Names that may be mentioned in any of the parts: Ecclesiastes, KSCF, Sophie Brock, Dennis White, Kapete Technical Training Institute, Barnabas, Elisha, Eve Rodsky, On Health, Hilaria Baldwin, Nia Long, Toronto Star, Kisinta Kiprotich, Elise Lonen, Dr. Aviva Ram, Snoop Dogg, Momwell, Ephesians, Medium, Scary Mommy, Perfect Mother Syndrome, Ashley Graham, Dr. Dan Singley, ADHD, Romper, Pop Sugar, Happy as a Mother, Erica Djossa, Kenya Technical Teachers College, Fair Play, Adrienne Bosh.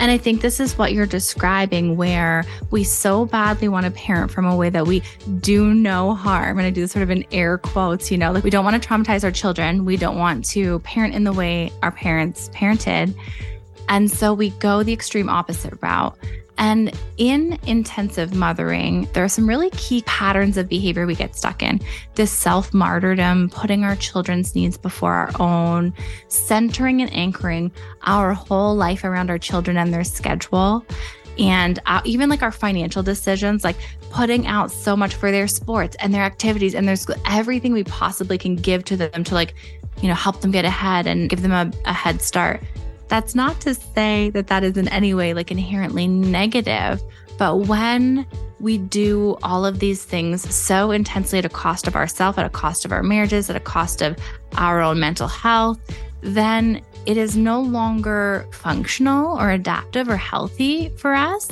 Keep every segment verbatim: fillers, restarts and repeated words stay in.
And I think this is what you're describing, where we so badly want to parent from a way that we do no harm. And I do this sort of in air quotes, you know, like we don't want to traumatize our children. We don't want to parent in the way our parents parented. And so we go the extreme opposite route. And in intensive mothering, there are some really key patterns of behavior we get stuck in. This self-martyrdom, putting our children's needs before our own, centering and anchoring our whole life around our children and their schedule. And uh, even like our financial decisions, like putting out so much for their sports and their activities and their school, everything we possibly can give to them to like, you know, help them get ahead and give them a, a head start. That's not to say that that is in any way like inherently negative, but when we do all of these things so intensely at a cost of ourselves, at a cost of our marriages, at a cost of our own mental health, then it is no longer functional or adaptive or healthy for us.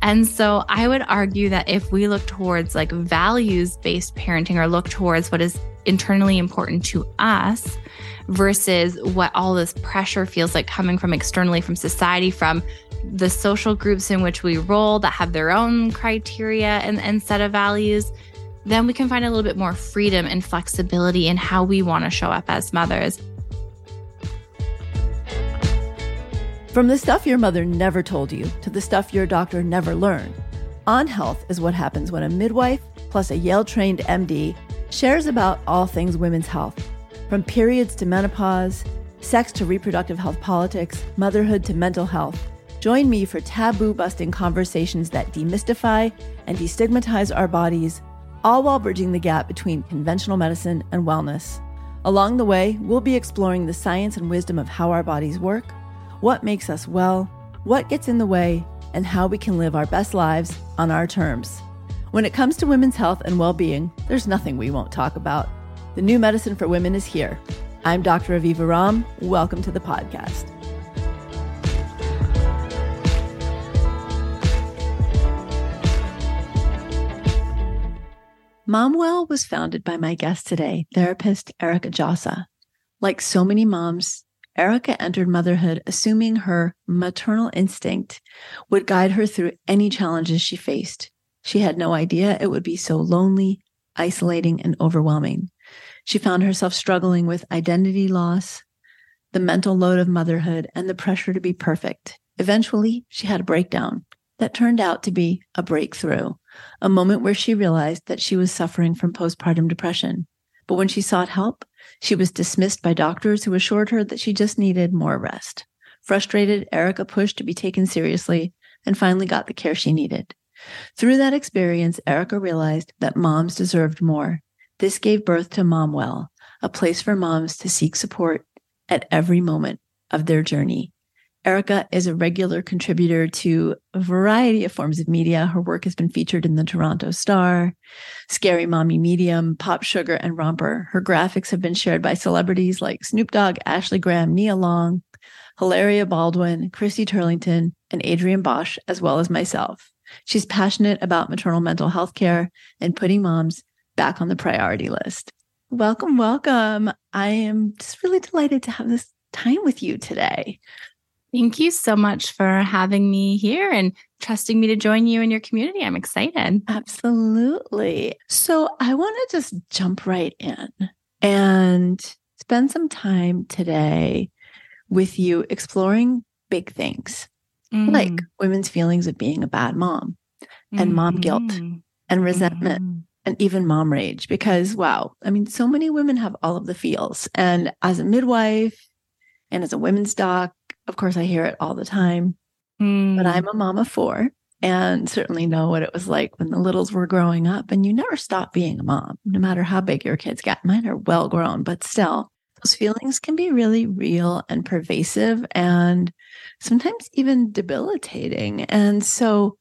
And so I would argue that if we look towards like values-based parenting or look towards what is internally important to us versus what all this pressure feels like coming from externally, from society, from the social groups in which we roll that have their own criteria and, and set of values, then we can find a little bit more freedom and flexibility in how we want to show up as mothers. From the stuff your mother never told you to the stuff your doctor never learned, On Health is what happens when a midwife plus a Yale-trained M D shares about all things women's health, from periods to menopause, sex to reproductive health politics, motherhood to mental health. Join me for taboo-busting conversations that demystify and destigmatize our bodies, all while bridging the gap between conventional medicine and wellness. Along the way, we'll be exploring the science and wisdom of how our bodies work, what makes us well, what gets in the way, and how we can live our best lives on our terms. When it comes to women's health and well-being, there's nothing we won't talk about. The new medicine for women is here. I'm Doctor Aviva Ram. Welcome to the podcast. Momwell was founded by my guest today, therapist Erica Djossa. Like so many moms, Erica entered motherhood assuming her maternal instinct would guide her through any challenges she faced. She had no idea it would be so lonely, isolating, and overwhelming. She found herself struggling with identity loss, the mental load of motherhood, and the pressure to be perfect. Eventually, she had a breakdown that turned out to be a breakthrough, a moment where she realized that she was suffering from postpartum depression. But when she sought help, she was dismissed by doctors who assured her that she just needed more rest. Frustrated, Erica pushed to be taken seriously and finally got the care she needed. Through that experience, Erica realized that moms deserved more. This gave birth to Momwell, a place for moms to seek support at every moment of their journey. Erica is a regular contributor to a variety of forms of media. Her work has been featured in the Toronto Star, Scary Mommy, Medium, Pop Sugar, and Romper. Her graphics have been shared by celebrities like Snoop Dogg, Ashley Graham, Nia Long, Hilaria Baldwin, Chrissy Turlington, and Adrienne Bosh, as well as myself. She's passionate about maternal mental health care and putting moms back on the priority list. Welcome, welcome. I am just really delighted to have this time with you today. Thank you so much for having me here and trusting me to join you in your community. I'm excited. Absolutely. So I want to just jump right in and spend some time today with you exploring big things. Mm. Like women's feelings of being a bad mom and mm. mom guilt and resentment mm. and even mom rage, because wow, I mean, so many women have all of the feels. And as a midwife and as a women's doc, of course, I hear it all the time, mm. but I'm a mom of four and certainly know what it was like when the littles were growing up, and you never stop being a mom, no matter how big your kids get. Mine are well grown, but still. Those feelings can be really real and pervasive and sometimes even debilitating. And so,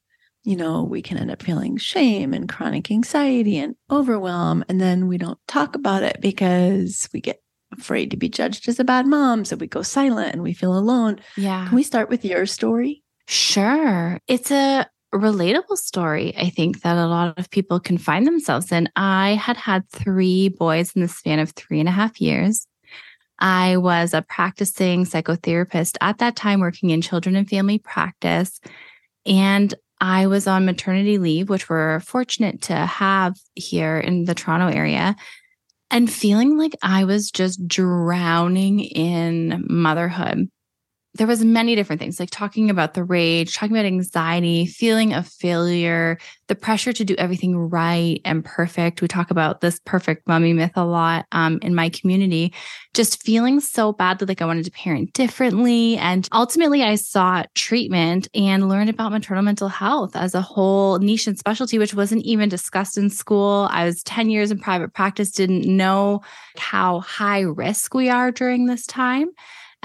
you know, we can end up feeling shame and chronic anxiety and overwhelm. And then we don't talk about it because we get afraid to be judged as a bad mom. So we go silent and we feel alone. Yeah. Can we start with your story? Sure. It's a relatable story, I think, that a lot of people can find themselves in. I had had three boys in the span of three and a half years. I was a practicing psychotherapist at that time, working in children and family practice. And I was on maternity leave, which we're fortunate to have here in the Toronto area, and feeling like I was just drowning in motherhood. There was many different things, like talking about the rage, talking about anxiety, feeling of failure, the pressure to do everything right and perfect. We talk about this perfect mommy myth a lot um, in my community, just feeling so badly like I wanted to parent differently. And ultimately, I sought treatment and learned about maternal mental health as a whole niche and specialty, which wasn't even discussed in school. I was ten years in private practice, didn't know how high risk we are during this time.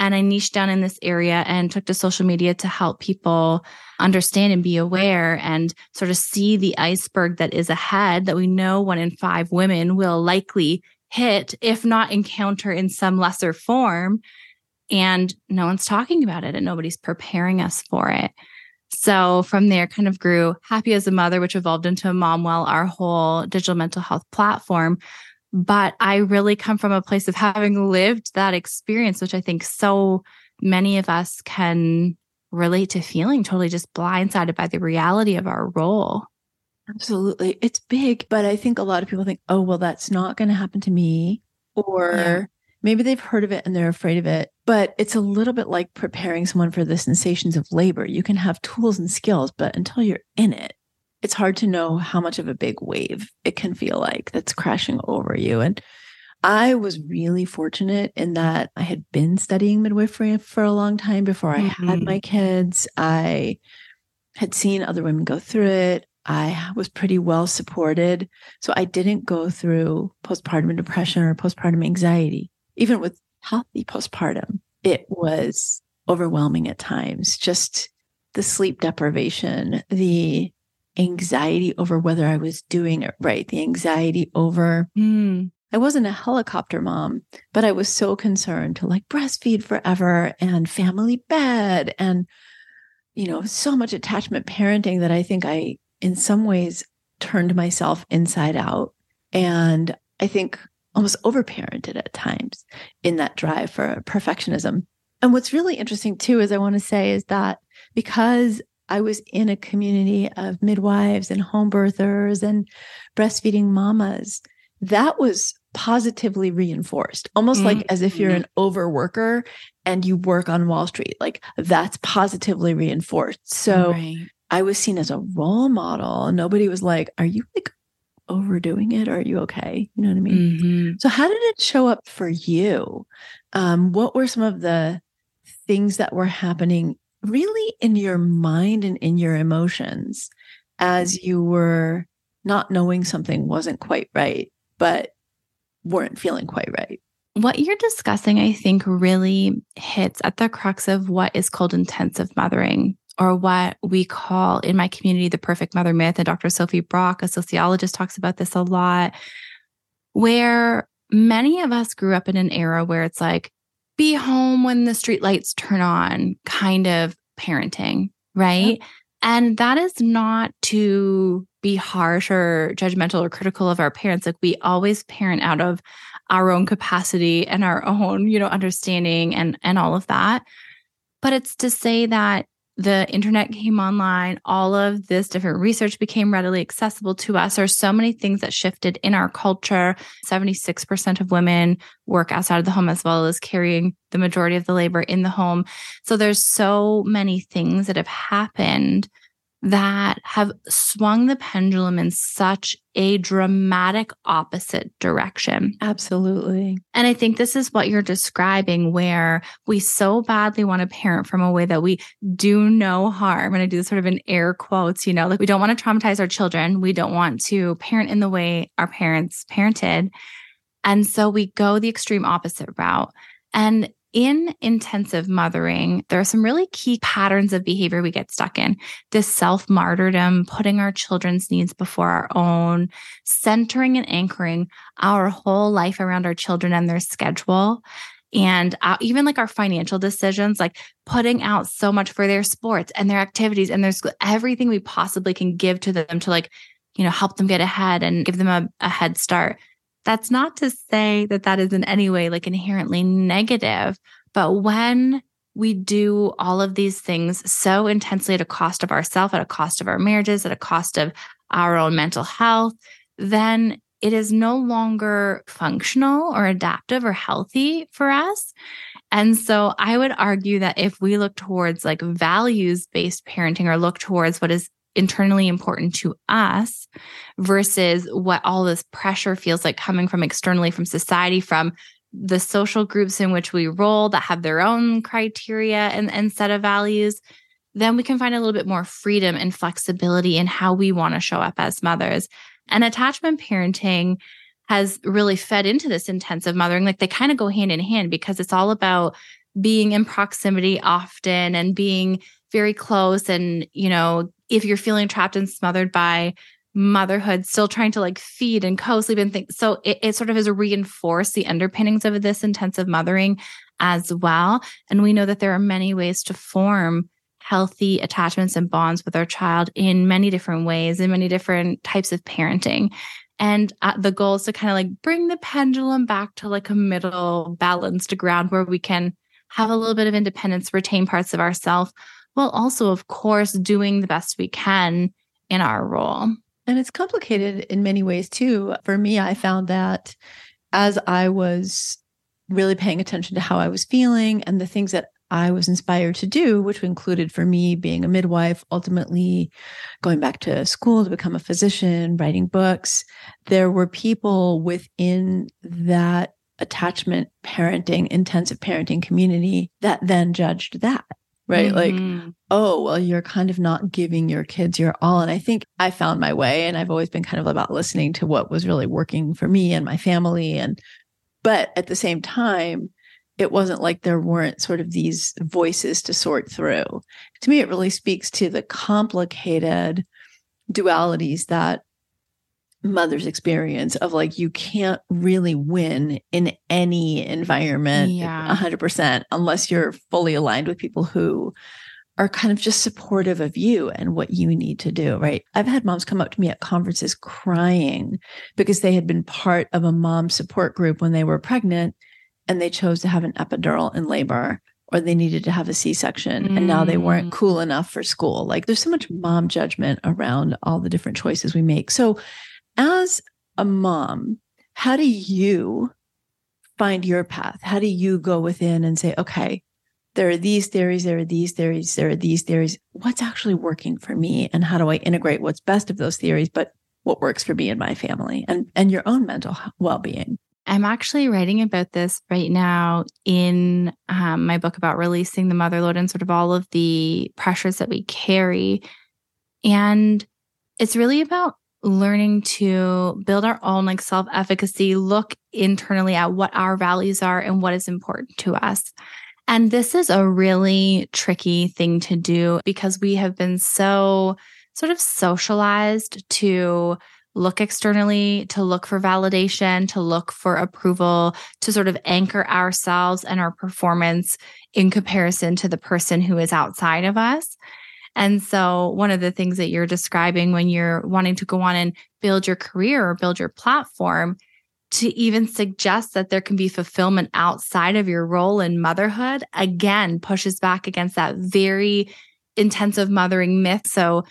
And I niched down in this area and took to social media to help people understand and be aware and sort of see the iceberg that is ahead, that we know one in five women will likely hit, if not encounter in some lesser form. And no one's talking about it and nobody's preparing us for it. So from there kind of grew Happy as a Mother, which evolved into Momwell, our whole digital mental health platform. But I really come from a place of having lived that experience, which I think so many of us can relate to, feeling totally just blindsided by the reality of our role. Absolutely. It's big, but I think a lot of people think, oh, well, that's not going to happen to me. Or yeah. Maybe they've heard of it and they're afraid of it. But it's a little bit like preparing someone for the sensations of labor. You can have tools and skills, but until you're in it, it's hard to know how much of a big wave it can feel like that's crashing over you. And I was really fortunate in that I had been studying midwifery for a long time before I mm-hmm. had my kids. I had seen other women go through it. I was pretty well supported. So I didn't go through postpartum depression or postpartum anxiety. Even with healthy postpartum, it was overwhelming at times. Just the sleep deprivation, the anxiety over whether I was doing it right, the anxiety over, mm. I wasn't a helicopter mom, but I was so concerned to like breastfeed forever and family bed and, you know, so much attachment parenting that I think I, in some ways, turned myself inside out. And I think almost overparented at times in that drive for perfectionism. And what's really interesting too, is I want to say is that because I was in a community of midwives and home birthers and breastfeeding mamas, that was positively reinforced, almost mm-hmm. like as if you're an overworker and you work on Wall Street, like that's positively reinforced. So right. I was seen as a role model. Nobody was like, are you like overdoing it? Or are you okay? You know what I mean? Mm-hmm. So how did it show up for you? Um, what were some of the things that were happening really in your mind and in your emotions as you were not knowing something wasn't quite right, but weren't feeling quite right? What you're discussing, I think, really hits at the crux of what is called intensive mothering, or what we call in my community, the perfect mother myth. And Doctor Sophie Brock, a sociologist, talks about this a lot, where many of us grew up in an era where it's like, be home when the streetlights turn on kind of parenting, right? Yeah. And that is not to be harsh or judgmental or critical of our parents. Like, we always parent out of our own capacity and our own, you know, understanding and, and all of that. But it's to say that the internet came online, all of this different research became readily accessible to us. There's so many things that shifted in our culture. seventy-six percent of women work outside of the home, as well as carrying the majority of the labor in the home. So there's so many things that have happened that have swung the pendulum in such a dramatic opposite direction. Absolutely. And I think this is what you're describing, where we so badly want to parent from a way that we do no harm. And I do this sort of in air quotes, you know, like we don't want to traumatize our children. We don't want to parent in the way our parents parented. And so we go the extreme opposite route. And in intensive mothering, there are some really key patterns of behavior we get stuck in. This self-martyrdom, putting our children's needs before our own, centering and anchoring our whole life around our children and their schedule. And uh, even like our financial decisions, like putting out so much for their sports and their activities and their school, everything we possibly can give to them to like, you know, help them get ahead and give them a, a head start. That's not to say that that is in any way like inherently negative, but when we do all of these things so intensely at a cost of ourselves, at a cost of our marriages, at a cost of our own mental health, then it is no longer functional or adaptive or healthy for us. And so I would argue that if we look towards like values-based parenting or look towards what is internally important to us versus what all this pressure feels like coming from externally, from society, from the social groups in which we roll that have their own criteria and, and set of values, then we can find a little bit more freedom and flexibility in how we want to show up as mothers. And attachment parenting has really fed into this intensive mothering. Like they kind of go hand in hand because it's all about being in proximity often and being very close. And, you know, if you're feeling trapped and smothered by motherhood, still trying to like feed and co-sleep and things. So it, it sort of has reinforced the underpinnings of this intensive mothering as well. And we know that there are many ways to form healthy attachments and bonds with our child in many different ways, in many different types of parenting. And uh, the goal is to kind of like bring the pendulum back to like a middle balanced ground where we can have a little bit of independence, retain parts of ourselves, while also, of course, doing the best we can in our role. And it's complicated in many ways too. For me, I found that as I was really paying attention to how I was feeling and the things that I was inspired to do, which included for me being a midwife, ultimately going back to school to become a physician, writing books. There were people within that attachment parenting, intensive parenting community that then judged that, right? Mm-hmm. Like, oh, well, you're kind of not giving your kids your all. And I think I found my way, and I've always been kind of about listening to what was really working for me and my family. And, but at the same time, it wasn't like there weren't sort of these voices to sort through. To me, it really speaks to the complicated dualities that mothers experience of like, you can't really win in any environment yeah. one hundred percent unless you're fully aligned with people who are kind of just supportive of you and what you need to do, right? I've had moms come up to me at conferences crying because they had been part of a mom support group when they were pregnant, and they chose to have an epidural in labor, or they needed to have a C-section, mm. and now they weren't cool enough for school. Like there's so much mom judgment around all the different choices we make. So as a mom, how do you find your path? How do you go within and say, okay, there are these theories, there are these theories, there are these theories. What's actually working for me? And how do I integrate what's best of those theories, but what works for me and my family and, and your own mental well-being? I'm actually writing about this right now in um, my book about releasing the mother load and sort of all of the pressures that we carry. And it's really about learning to build our own like self-efficacy, look internally at what our values are and what is important to us. And this is a really tricky thing to do because we have been so sort of socialized to look externally, to look for validation, to look for approval, to sort of anchor ourselves and our performance in comparison to the person who is outside of us. And so one of the things that you're describing when you're wanting to go on and build your career or build your platform, to even suggest that there can be fulfillment outside of your role in motherhood, again, pushes back against that very intensive mothering myth. So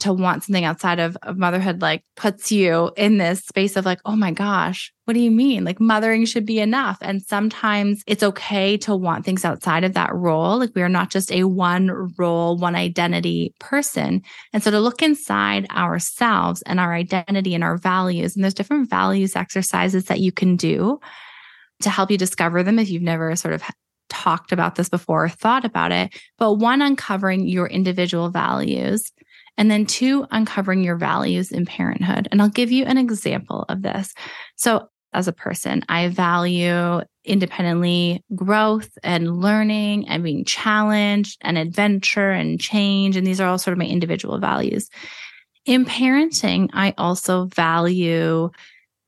to want something outside of, of motherhood, like puts you in this space of like, oh my gosh, what do you mean? Like mothering should be enough. And sometimes it's okay to want things outside of that role. Like we are not just a one role, one identity person. And so to look inside ourselves and our identity and our values, and there's different values exercises that you can do to help you discover them if you've never sort of talked about this before or thought about it. But one, uncovering your individual values. And then two, uncovering your values in parenthood. And I'll give you an example of this. So as a person, I value independently growth and learning and being challenged and adventure and change. And these are all sort of my individual values. In parenting, I also value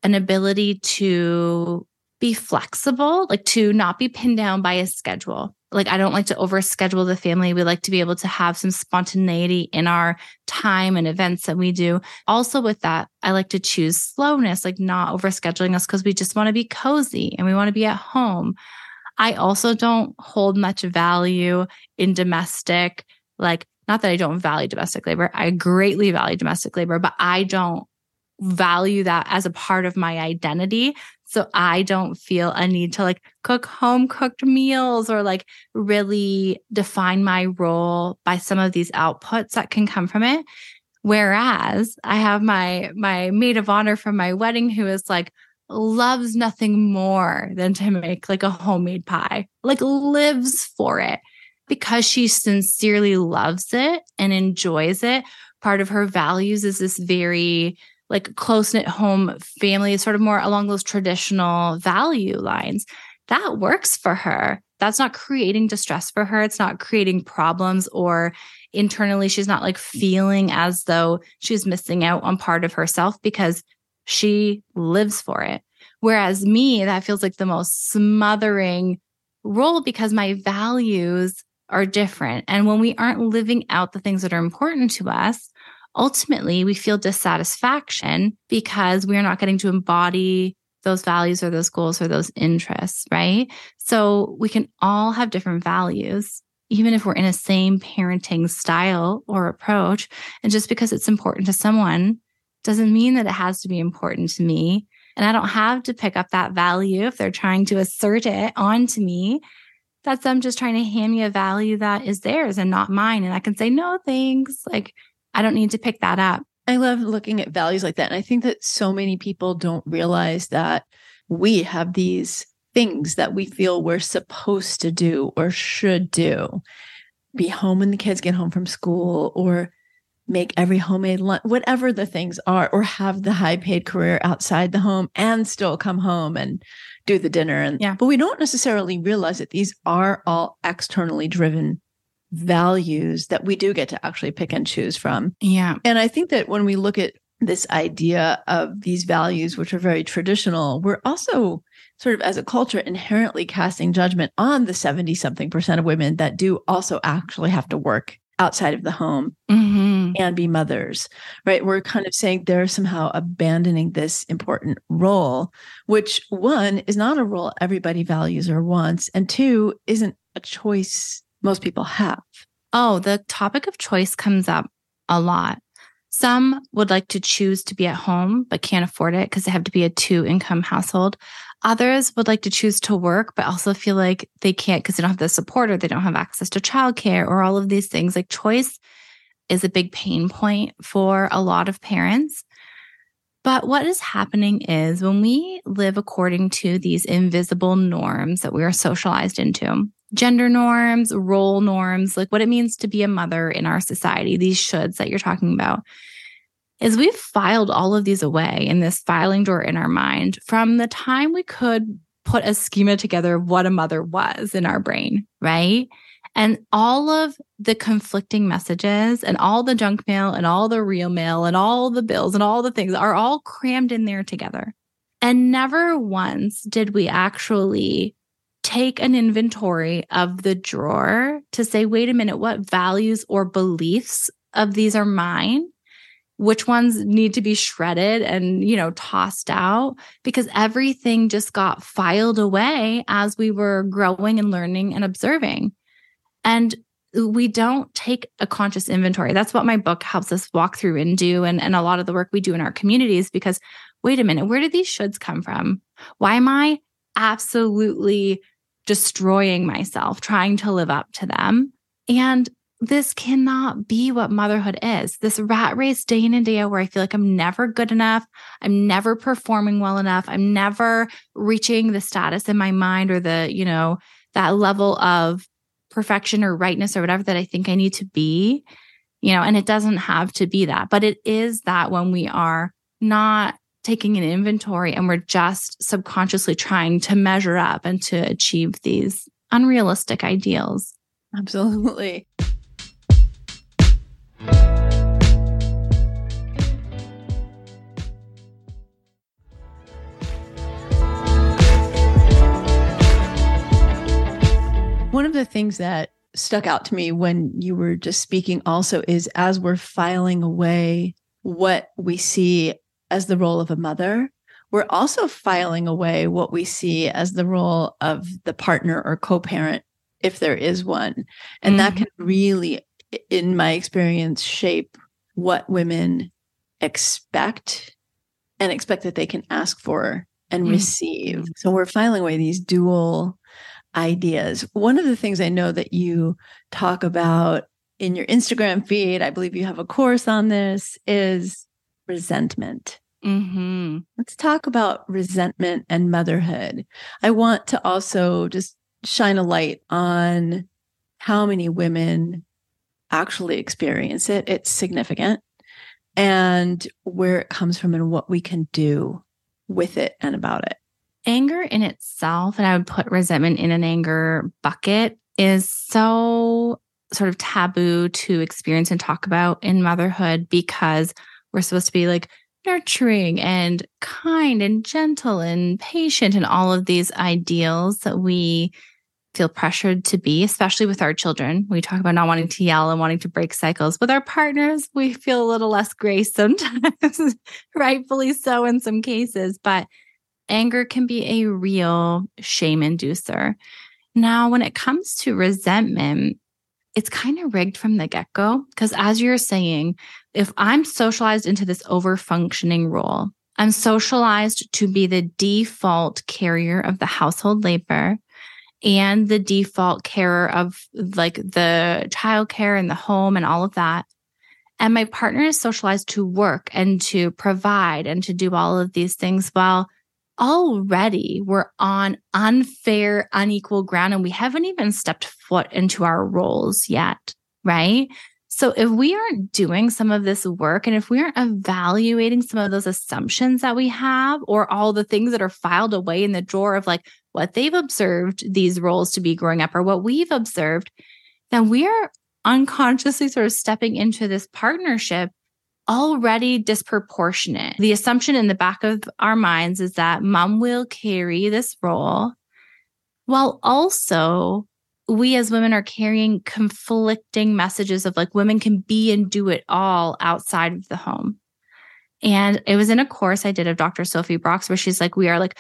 an ability to be flexible, like to not be pinned down by a schedule. like, I don't like to overschedule the family. We like to be able to have some spontaneity in our time and events that we do. Also with that, I like to choose slowness, like not overscheduling us, because we just want to be cozy and we want to be at home. I also don't hold much value in domestic, like, not that I don't value domestic labor. I greatly value domestic labor, but I don't value that as a part of my identity. So I don't feel a need to like cook home cooked meals or like really define my role by some of these outputs that can come from it. Whereas I have my my maid of honor from my wedding who is like, loves nothing more than to make like a homemade pie, like lives for it because she sincerely loves it and enjoys it. Part of her values is this very like close-knit home family, sort of more along those traditional value lines. That works for her. That's not creating distress for her. It's not creating problems, or internally she's not like feeling as though she's missing out on part of herself because she lives for it. Whereas me, that feels like the most smothering role because my values are different. And when we aren't living out the things that are important to us, ultimately we feel dissatisfaction because we're not getting to embody those values or those goals or those interests, right? So we can all have different values, even if we're in the same parenting style or approach. And just because it's important to someone doesn't mean that it has to be important to me. And I don't have to pick up that value if they're trying to assert it onto me. That's them just trying to hand me a value that is theirs and not mine. And I can say, no, thanks. Like, I don't need to pick that up. I love looking at values like that. And I think that so many people don't realize that we have these things that we feel we're supposed to do or should do. Be home when the kids get home from school, or make every homemade lunch, whatever the things are, or have the high paid career outside the home and still come home and do the dinner. And yeah. But we don't necessarily realize that these are all externally driven values that we do get to actually pick and choose from. Yeah. And I think that when we look at this idea of these values, which are very traditional, we're also sort of as a culture inherently casting judgment on the seventy something percent of women that do also actually have to work outside of the home mm-hmm. and be mothers, right? We're kind of saying they're somehow abandoning this important role, which one is not a role everybody values or wants, and two isn't a choice most people have. Oh, the topic of choice comes up a lot. Some would like to choose to be at home, but can't afford it because they have to be a two-income household. Others would like to choose to work, but also feel like they can't because they don't have the support or they don't have access to childcare or all of these things. Like, choice is a big pain point for a lot of parents. But what is happening is when we live according to these invisible norms that we are socialized into, gender norms, role norms, like what it means to be a mother in our society, these shoulds that you're talking about, is we've filed all of these away in this filing drawer in our mind from the time we could put a schema together of what a mother was in our brain, right? And all of the conflicting messages and all the junk mail and all the real mail and all the bills and all the things are all crammed in there together. And never once did we actually take an inventory of the drawer to say, wait a minute, what values or beliefs of these are mine? Which ones need to be shredded and, you know, tossed out? Because everything just got filed away as we were growing and learning and observing. And we don't take a conscious inventory. That's what my book helps us walk through and do, and, and a lot of the work we do in our communities, because wait a minute, where did these shoulds come from? Why am I absolutely destroying myself trying to live up to them? And this cannot be what motherhood is. This rat race day in and day out where I feel like I'm never good enough. I'm never performing well enough. I'm never reaching the status in my mind or the, you know, that level of perfection or rightness or whatever that I think I need to be, you know, and it doesn't have to be that, but it is that when we are not taking an inventory and we're just subconsciously trying to measure up and to achieve these unrealistic ideals. Absolutely. the things that stuck out to me when you were just speaking also is, as we're filing away what we see as the role of a mother, we're also filing away what we see as the role of the partner or co-parent, if there is one. And mm-hmm. that can really, in my experience, shape what women expect and expect that they can ask for and mm-hmm. receive. So we're filing away these dual ideas. One of the things I know that you talk about in your Instagram feed, I believe you have a course on this, is resentment. Mm-hmm. Let's talk about resentment and motherhood. I want to also just shine a light on how many women actually experience it. It's significant, and where it comes from and what we can do with it and about it. Anger in itself, and I would put resentment in an anger bucket, is so sort of taboo to experience and talk about in motherhood, because we're supposed to be like nurturing and kind and gentle and patient and all of these ideals that we feel pressured to be, especially with our children. We talk about not wanting to yell and wanting to break cycles. With our partners, we feel a little less grace sometimes, rightfully so in some cases, but anger can be a real shame inducer. Now, when it comes to resentment, it's kind of rigged from the get-go, because as you're saying, if I'm socialized into this over-functioning role, I'm socialized to be the default carrier of the household labor and the default carer of like the childcare and the home and all of that. And my partner is socialized to work and to provide and to do all of these things. Well, already we're on unfair, unequal ground, and we haven't even stepped foot into our roles yet, right? So if we aren't doing some of this work, and if we aren't evaluating some of those assumptions that we have, or all the things that are filed away in the drawer of like what they've observed these roles to be growing up, or what we've observed, then we are unconsciously sort of stepping into this partnership already disproportionate. The assumption in the back of our minds is that mom will carry this role, while also we as women are carrying conflicting messages of like women can be and do it all outside of the home. And it was in a course I did of Doctor Sophie Brock where she's like, we are like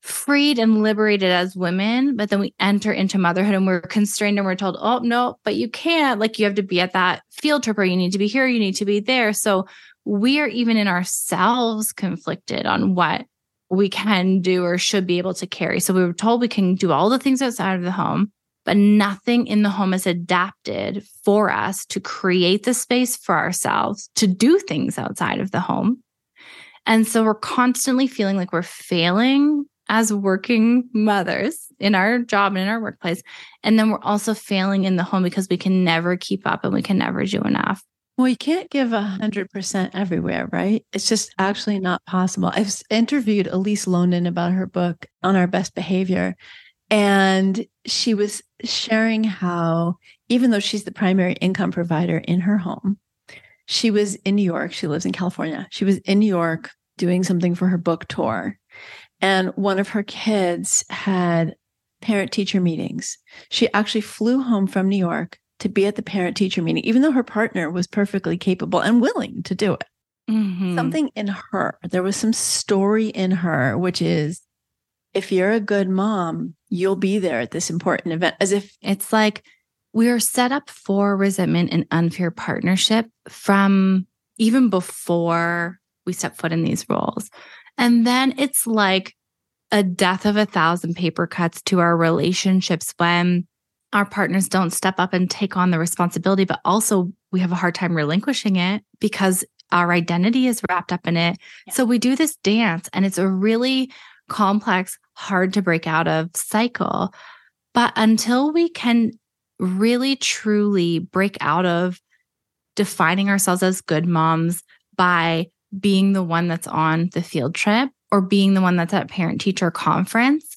freed and liberated as women, but then we enter into motherhood and we're constrained and we're told, oh, no, but you can't, like you have to be at that field trip, or you need to be here, you need to be there. So we are even in ourselves conflicted on what we can do or should be able to carry. So we were told we can do all the things outside of the home, but nothing in the home is adapted for us to create the space for ourselves to do things outside of the home. And so we're constantly feeling like we're failing as working mothers in our job and in our workplace. And then we're also failing in the home because we can never keep up and we can never do enough. Well, you can't give one hundred percent everywhere, right? It's just actually not possible. I've interviewed Elise Lonen about her book On Our Best Behavior. And she was sharing how, even though she's the primary income provider in her home, she was in New York. She lives in California. She was in New York doing something for her book tour. And one of her kids had parent-teacher meetings. She actually flew home from New York to be at the parent-teacher meeting, even though her partner was perfectly capable and willing to do it. Mm-hmm. Something in her, there was some story in her, which is, if you're a good mom, you'll be there at this important event. As if it's like, we are set up for resentment and unfair partnership from even before we step foot in these roles. And then it's like a death of a thousand paper cuts to our relationships when our partners don't step up and take on the responsibility, but also we have a hard time relinquishing it because our identity is wrapped up in it. Yeah. So we do this dance, and it's a really complex, hard to break out of cycle. But until we can really truly break out of defining ourselves as good moms by being the one that's on the field trip or being the one that's at parent-teacher conference,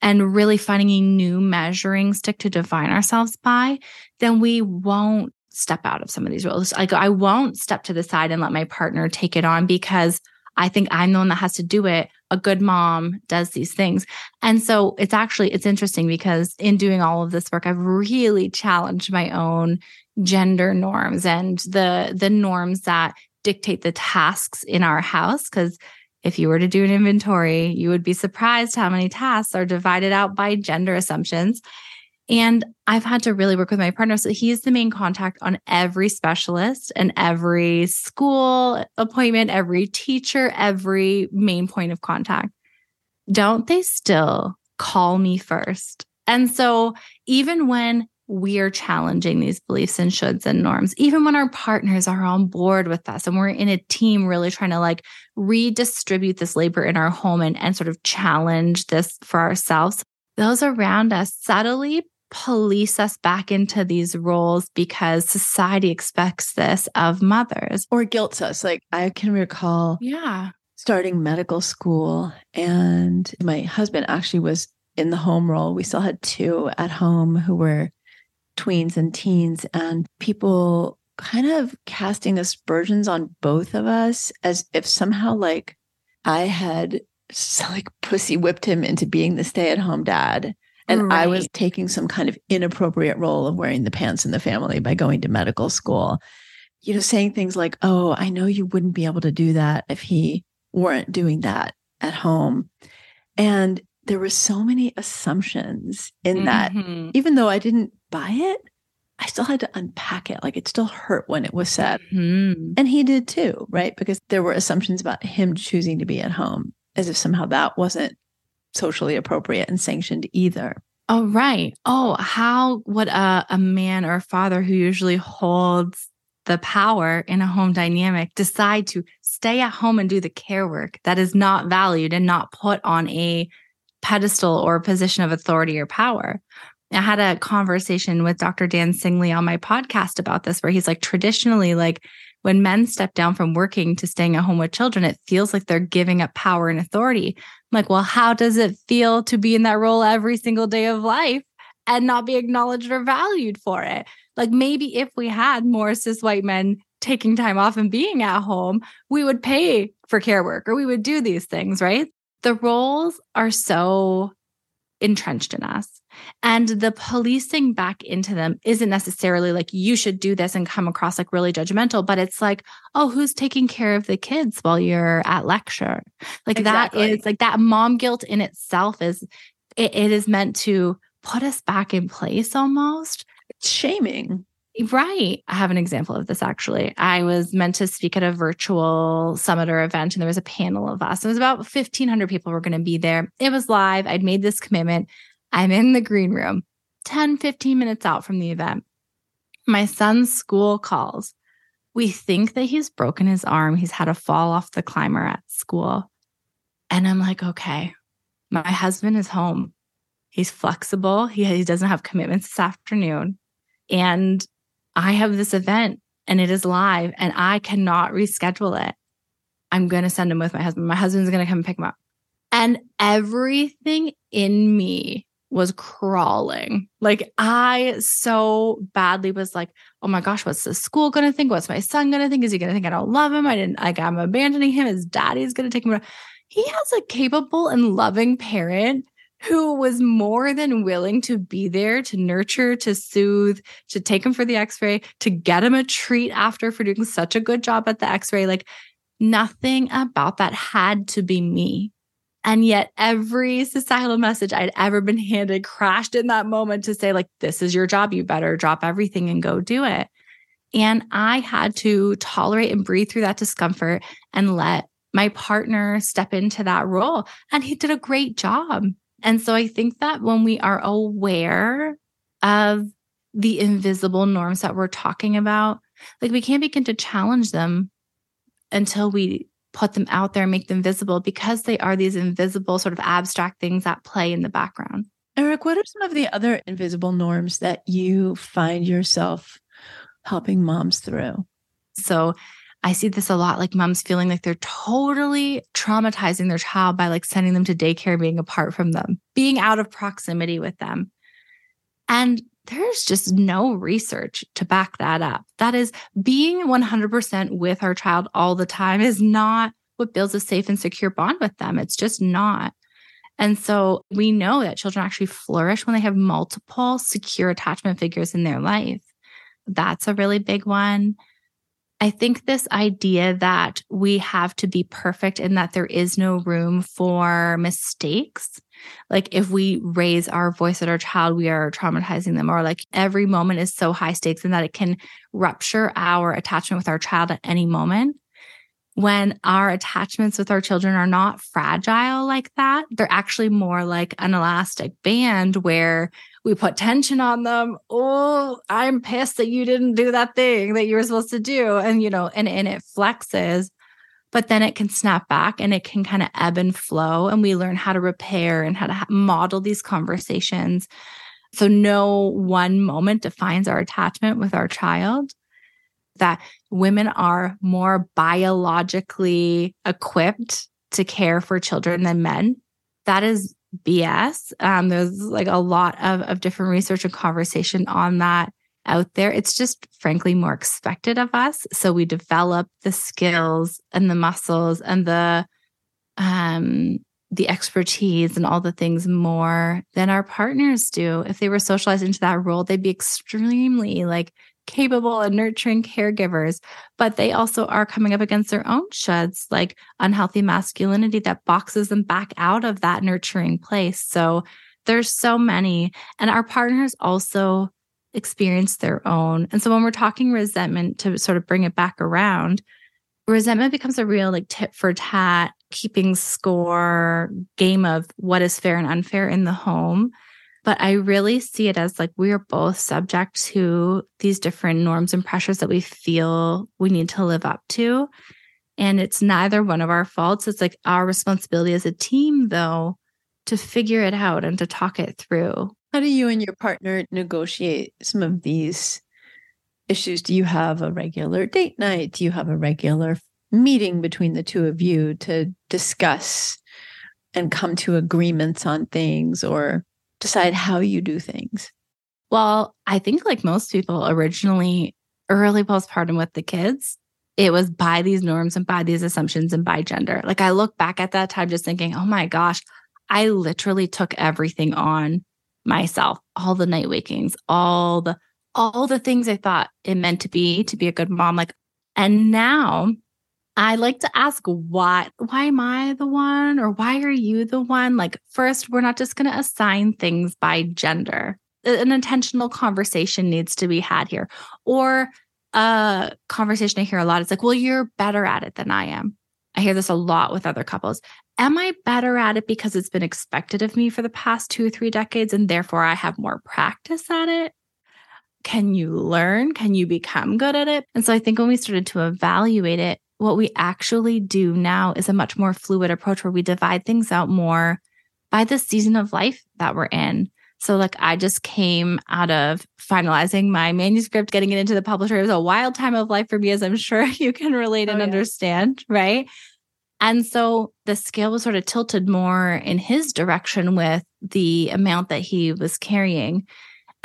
and really finding a new measuring stick to define ourselves by, then we won't step out of some of these roles. Like, I won't step to the side and let my partner take it on because I think I'm the one that has to do it. A good mom does these things. And so it's actually, it's interesting because in doing all of this work, I've really challenged my own gender norms and the, the norms that dictate the tasks in our house. Because if you were to do an inventory, you would be surprised how many tasks are divided out by gender assumptions. And I've had to really work with my partner. So he's the main contact on every specialist and every school appointment, every teacher, every main point of contact. Don't they still call me first? And so even when we are challenging these beliefs and shoulds and norms, even when our partners are on board with us and we're in a team really trying to like redistribute this labor in our home and, and sort of challenge this for ourselves, those around us subtly police us back into these roles because society expects this of mothers. Or guilt us. Like I can recall yeah. starting medical school, and my husband actually was in the home role. We still had two at home who were tweens and teens, and people kind of casting aspersions on both of us as if somehow like I had so like pussy whipped him into being the stay-at-home dad. And right. I was taking some kind of inappropriate role of wearing the pants in the family by going to medical school, you know, saying things like, oh, I know you wouldn't be able to do that if he weren't doing that at home. And there were so many assumptions in mm-hmm. that, even though I didn't buy it, I still had to unpack it. Like it still hurt when it was said. Mm-hmm. And he did too, right? Because there were assumptions about him choosing to be at home, as if somehow that wasn't socially appropriate and sanctioned either. Oh, right. Oh, how would a, a man or a father who usually holds the power in a home dynamic decide to stay at home and do the care work that is not valued and not put on a pedestal or a position of authority or power? I had a conversation with Doctor Dan Singley on my podcast about this, where he's like, traditionally, like, when men step down from working to staying at home with children, it feels like they're giving up power and authority. I'm like, well, how does it feel to be in that role every single day of life and not be acknowledged or valued for it? Like maybe if we had more cis white men taking time off and being at home, we would pay for care work or we would do these things, right? The roles are so entrenched in us. And the policing back into them isn't necessarily like, you should do this and come across like really judgmental, but it's like, oh, who's taking care of the kids while you're at lecture? Like exactly. That is like that mom guilt in itself is, it, it is meant to put us back in place almost. It's shaming. Right. I have an example of this actually. I was meant to speak at a virtual summit or event, and there was a panel of us. It was about fifteen hundred people were going to be there. It was live. I'd made this commitment. I'm in the green room, ten, fifteen minutes out from the event. My son's school calls. We think that he's broken his arm. He's had a fall off the climber at school. And I'm like, okay, my husband is home. He's flexible. He, he doesn't have commitments this afternoon. And I have this event and it is live and I cannot reschedule it. I'm going to send him with my husband. My husband's going to come pick him up. And everything in me was crawling. Like I so badly was like, oh my gosh, what's the school going to think? What's my son going to think? Is he going to think I don't love him? I didn't, like I'm abandoning him. His daddy's going to take him. He has a capable and loving parent who was more than willing to be there to nurture, to soothe, to take him for the x-ray, to get him a treat after for doing such a good job at the x-ray. Like nothing about that had to be me. And yet every societal message I'd ever been handed crashed in that moment to say like, this is your job. You better drop everything and go do it. And I had to tolerate and breathe through that discomfort and let my partner step into that role. And he did a great job. And so I think that when we are aware of the invisible norms that we're talking about, like we can't begin to challenge them until we put them out there and make them visible, because they are these invisible sort of abstract things that play in the background. Eric, what are some of the other invisible norms that you find yourself helping moms through? So I see this a lot, like moms feeling like they're totally traumatizing their child by like sending them to daycare, being apart from them, being out of proximity with them. And there's just no research to back that up. That is, being one hundred percent with our child all the time is not what builds a safe and secure bond with them. It's just not. And so we know that children actually flourish when they have multiple secure attachment figures in their life. That's a really big one. I think this idea that we have to be perfect and that there is no room for mistakes. Like if we raise our voice at our child, we are traumatizing them, or like every moment is so high stakes and that it can rupture our attachment with our child at any moment. When our attachments with our children are not fragile like that, they're actually more like an elastic band where we put tension on them. Oh, I'm pissed that you didn't do that thing that you were supposed to do. And, you know, and, and it flexes, but then it can snap back and it can kind of ebb and flow. And we learn how to repair and how to ha- model these conversations. So no one moment defines our attachment with our child. That women are more biologically equipped to care for children than men. That is B S. Um, there's like a lot of, of different research and conversation on that out there. It's just frankly more expected of us. So we develop the skills and the muscles and the um, the expertise and all the things more than our partners do. If they were socialized into that role, they'd be extremely like capable and nurturing caregivers, but they also are coming up against their own shoulds, like unhealthy masculinity that boxes them back out of that nurturing place. So there's so many, and our partners also experience their own. And so when we're talking resentment, to sort of bring it back around, resentment becomes a real like tit for tat, keeping score game of what is fair and unfair in the home. But I really see it as like we are both subject to these different norms and pressures that we feel we need to live up to. And it's neither one of our faults. It's like our responsibility as a team, though, to figure it out and to talk it through. How do you and your partner negotiate some of these issues? Do you have a regular date night? Do you have a regular meeting between the two of you to discuss and come to agreements on things, or decide how you do things? Well, I think like most people originally, early postpartum with the kids, it was by these norms and by these assumptions and by gender. Like I look back at that time just thinking, oh my gosh, I literally took everything on myself, all the night wakings, all the, all the things I thought it meant to be, to be a good mom. Like, and now I like to ask why, why am I the one, or why are you the one? Like first, we're not just going to assign things by gender. An intentional conversation needs to be had here. Or a conversation I hear a lot is like, well, you're better at it than I am. I hear this a lot with other couples. Am I better at it because it's been expected of me for the past two or three decades and therefore I have more practice at it? Can you learn? Can you become good at it? And so I think when we started to evaluate it, what we actually do now is a much more fluid approach where we divide things out more by the season of life that we're in. So like I just came out of finalizing my manuscript, getting it into the publisher. It was a wild time of life for me, as I'm sure you can relate and oh, yeah. understand, right? And so the scale was sort of tilted more in his direction with the amount that he was carrying.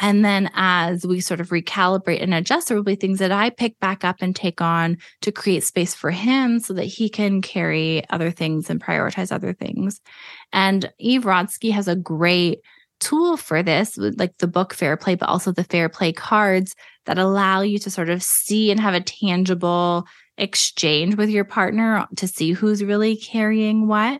And then as we sort of recalibrate and adjust, there will be things that I pick back up and take on to create space for him so that he can carry other things and prioritize other things. And Eve Rodsky has a great tool for this, like the book Fair Play, but also the Fair Play cards that allow you to sort of see and have a tangible exchange with your partner to see who's really carrying what.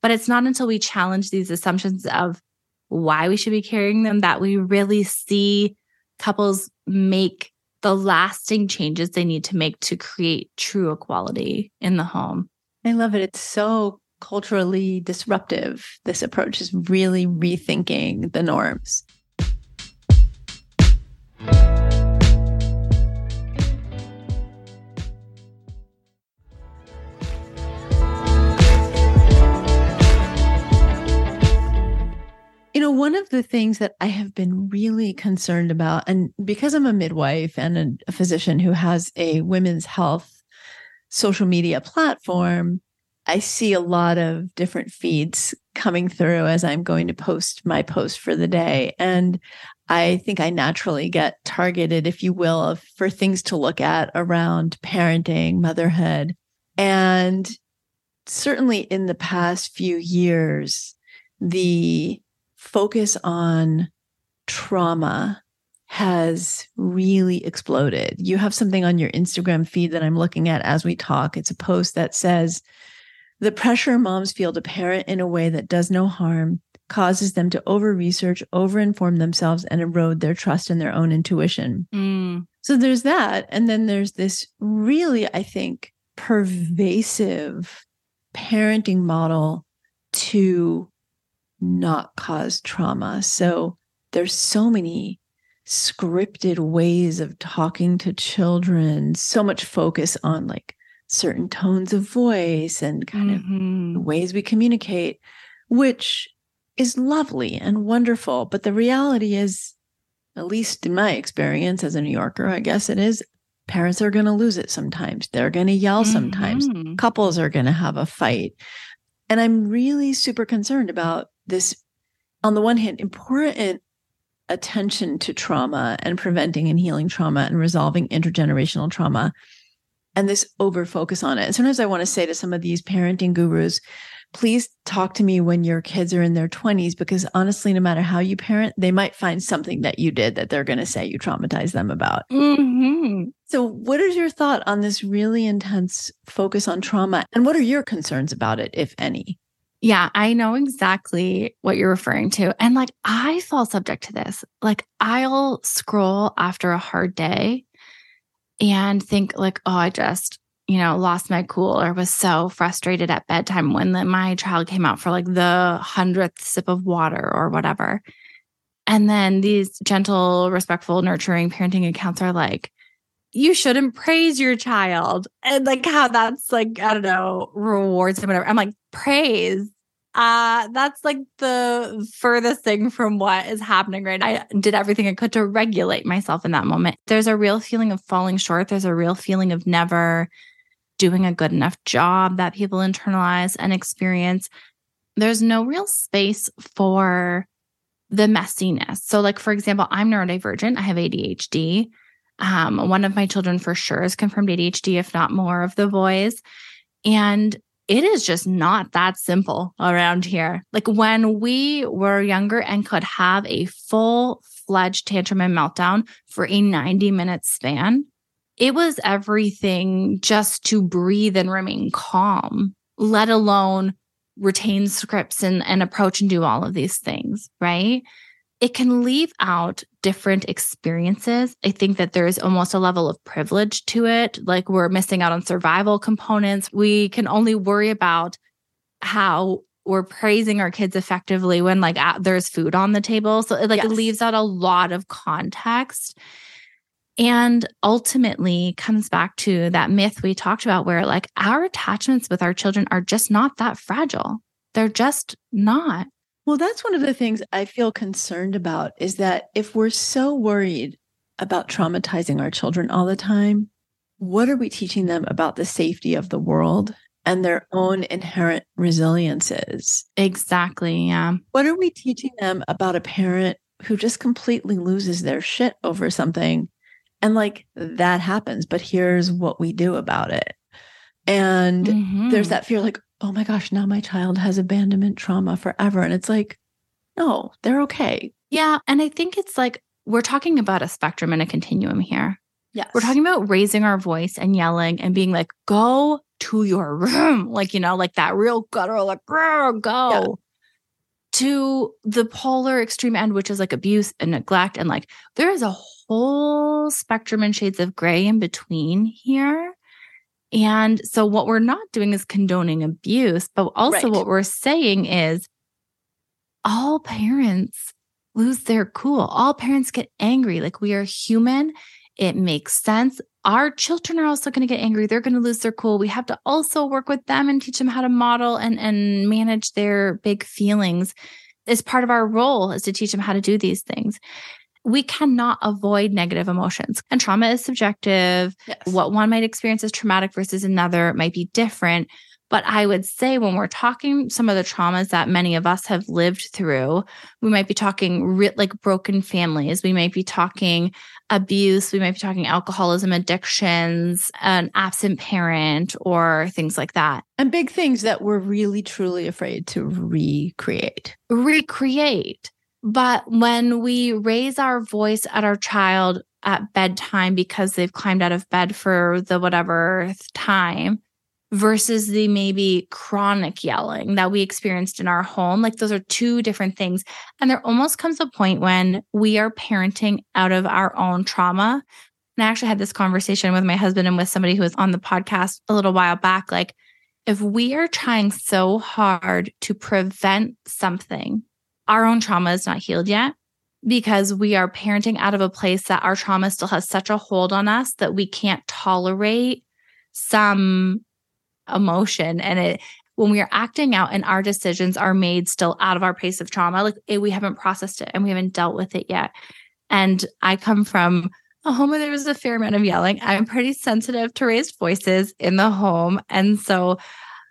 But it's not until we challenge these assumptions of why we should be carrying them that we really see couples make the lasting changes they need to make to create true equality in the home. I love it. It's so culturally disruptive. This approach is really rethinking the norms. You know, one of the things that I have been really concerned about, and because I'm a midwife and a physician who has a women's health social media platform, I see a lot of different feeds coming through as I'm going to post my post for the day. And I think I naturally get targeted, if you will, for things to look at around parenting, motherhood. And certainly in the past few years, the focus on trauma has really exploded. You have something on your Instagram feed that I'm looking at as we talk. It's a post that says, the pressure moms feel to parent in a way that does no harm causes them to over-research, over-inform themselves, and erode their trust in their own intuition. Mm. So there's that. And then there's this really, I think, pervasive parenting model to not cause trauma. So there's so many scripted ways of talking to children, so much focus on like certain tones of voice and kind mm-hmm. of the ways we communicate, which is lovely and wonderful. But the reality is, at least in my experience as a New Yorker, I guess it is, parents are going to lose it sometimes. They're going to yell mm-hmm. sometimes. Couples are going to have a fight. And I'm really super concerned about this, on the one hand, important attention to trauma and preventing and healing trauma and resolving intergenerational trauma, and this over-focus on it. And sometimes I want to say to some of these parenting gurus, please talk to me when your kids are in their twenties, because honestly, no matter how you parent, they might find something that you did that they're going to say you traumatized them about. Mm-hmm. So what is your thought on this really intense focus on trauma? And what are your concerns about it, if any? Yeah, I know exactly what you're referring to. And like, I fall subject to this. Like, I'll scroll after a hard day and think like, oh, I just, you know, lost my cool or was so frustrated at bedtime when the, my child came out for like the hundredth sip of water or whatever. And then these gentle, respectful, nurturing parenting accounts are like, you shouldn't praise your child. And like how that's like, I don't know, rewards and whatever. I'm like, praise. Uh, that's like the furthest thing from what is happening right now. I did everything I could to regulate myself in that moment. There's a real feeling of falling short. There's a real feeling of never doing a good enough job that people internalize and experience. There's no real space for the messiness. So like, for example, I'm neurodivergent. I have A D H D. Um, one of my children for sure is confirmed A D H D, if not more of the boys. And it is just not that simple around here. Like when we were younger and could have a full-fledged tantrum and meltdown for a ninety-minute span, it was everything just to breathe and remain calm, let alone retain scripts and, and approach and do all of these things, right? It can leave out different experiences. I think that there is almost a level of privilege to it. Like we're missing out on survival components. We can only worry about how we're praising our kids effectively when like at, there's food on the table. So it like yes. leaves out a lot of context. And ultimately comes back to that myth we talked about where like our attachments with our children are just not that fragile. They're just not. Well, that's one of the things I feel concerned about is that if we're so worried about traumatizing our children all the time, what are we teaching them about the safety of the world and their own inherent resiliences? Exactly, yeah. What are we teaching them about a parent who just completely loses their shit over something and like that happens, but here's what we do about it? And mm-hmm. there's that fear like, oh my gosh, now my child has abandonment trauma forever. And it's like, no, they're okay. Yeah. And I think it's like, we're talking about a spectrum and a continuum here. Yes. We're talking about raising our voice and yelling and being like, go to your room. Like, you know, like that real guttural, like, go. Yeah. To the polar extreme end, which is like abuse and neglect. And like, there is a whole spectrum and shades of gray in between here. And so what we're not doing is condoning abuse, but also right. what we're saying is all parents lose their cool. All parents get angry. Like we are human. It makes sense. Our children are also going to get angry. They're going to lose their cool. We have to also work with them and teach them how to model and, and manage their big feelings. It's part of our role is to teach them how to do these things. We cannot avoid negative emotions. And trauma is subjective. Yes. What one might experience as traumatic versus another might be different. But I would say when we're talking some of the traumas that many of us have lived through, we might be talking re- like broken families. We might be talking abuse. We might be talking alcoholism, addictions, an absent parent, or things like that. And big things that we're really, truly afraid to recreate. Recreate. But when we raise our voice at our child at bedtime because they've climbed out of bed for the whatever time, versus the maybe chronic yelling that we experienced in our home. Like those are two different things. And there almost comes a point when we are parenting out of our own trauma. And I actually had this conversation with my husband and with somebody who was on the podcast a little while back. Like if we are trying so hard to prevent something, our own trauma is not healed yet because we are parenting out of a place that our trauma still has such a hold on us that we can't tolerate some emotion. And it, when we are acting out and our decisions are made still out of our place of trauma, like it, we haven't processed it and we haven't dealt with it yet. And I come from a home where there was a fair amount of yelling. I'm pretty sensitive to raised voices in the home. And so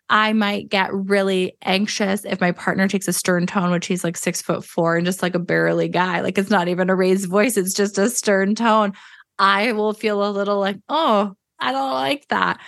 I might get really anxious if my partner takes a stern tone, which he's like six foot four and just like a barely guy. Like it's not even a raised voice. It's just a stern tone. I will feel a little like, oh, I don't like that.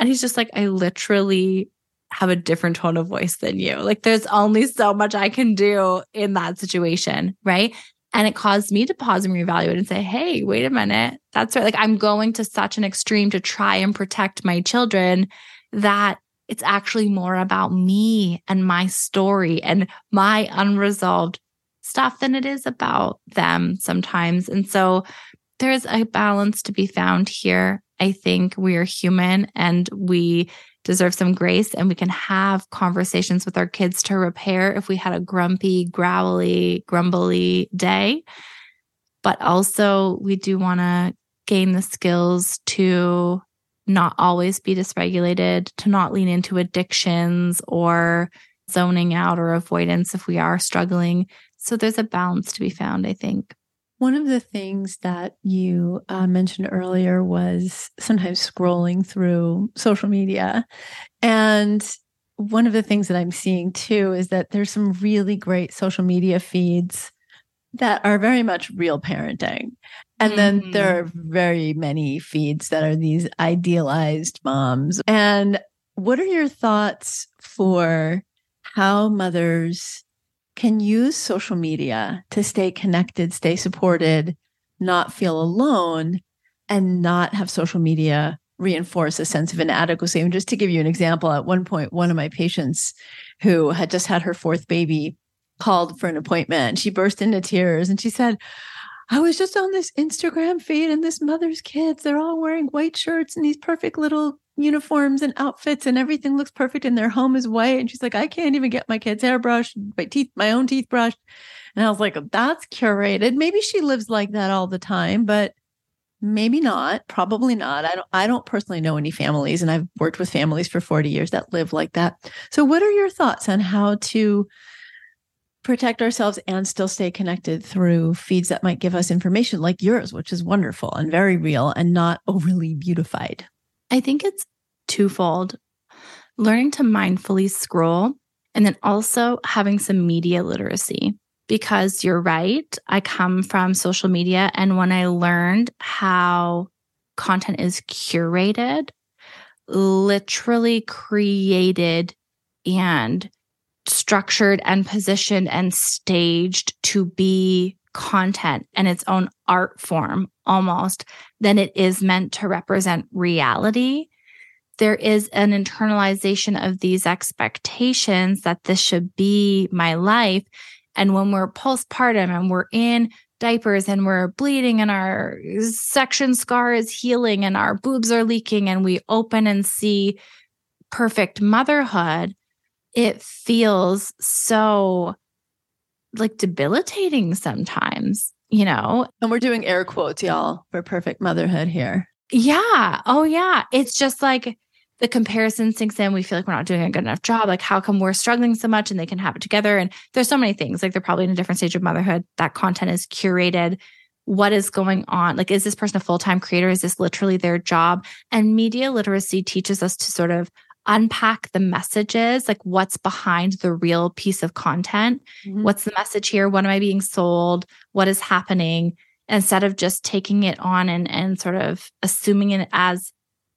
And he's just like, I literally have a different tone of voice than you. Like there's only so much I can do in that situation, right? And it caused me to pause and reevaluate and say, hey, wait a minute. That's right. Like I'm going to such an extreme to try and protect my children that it's actually more about me and my story and my unresolved stuff than it is about them sometimes. And so there's a balance to be found here. I think we are human and we deserve some grace, and we can have conversations with our kids to repair if we had a grumpy, growly, grumbly day. But also we do want to gain the skills to not always be dysregulated, to not lean into addictions or zoning out or avoidance if we are struggling. So there's a balance to be found, I think. One of the things that you uh, mentioned earlier was sometimes scrolling through social media. And one of the things that I'm seeing too is that there's some really great social media feeds that are very much real parenting. And mm-hmm. then there are very many feeds that are these idealized moms. And what are your thoughts for how mothers can use social media to stay connected, stay supported, not feel alone, and not have social media reinforce a sense of inadequacy? And just to give you an example, at one point, one of my patients who had just had her fourth baby called for an appointment. She burst into tears and she said, I was just on this Instagram feed and this mother's kids, they're all wearing white shirts and these perfect little uniforms and outfits and everything looks perfect and their home is white. And she's like, I can't even get my kids' hair brushed, my teeth, my own teeth brushed. And I was like, that's curated. Maybe she lives like that all the time, but maybe not, probably not. I don't, I don't personally know any families, and I've worked with families for forty years that live like that. So what are your thoughts on how to protect ourselves and still stay connected through feeds that might give us information like yours, which is wonderful and very real and not overly beautified? I think it's twofold. Learning to mindfully scroll, and then also having some media literacy, because you're right. I come from social media, and when I learned how content is curated, literally created and structured and positioned and staged to be content and its own art form almost, then it is meant to represent reality. There is an internalization of these expectations that this should be my life. And when we're postpartum and we're in diapers and we're bleeding and our section scar is healing and our boobs are leaking and we open and see perfect motherhood, it feels so like debilitating sometimes, you know? And we're doing air quotes, y'all, for perfect motherhood here. Yeah. Oh yeah. It's just like the comparison sinks in. We feel like we're not doing a good enough job. Like how come we're struggling so much and they can have it together? And there's so many things, like they're probably in a different stage of motherhood. That content is curated. What is going on? Like, is this person a full-time creator? Is this literally their job? And media literacy teaches us to sort of unpack the messages, like what's behind the real piece of content. Mm-hmm. What's the message here? What am I being sold? What is happening? Instead of just taking it on and, and sort of assuming it as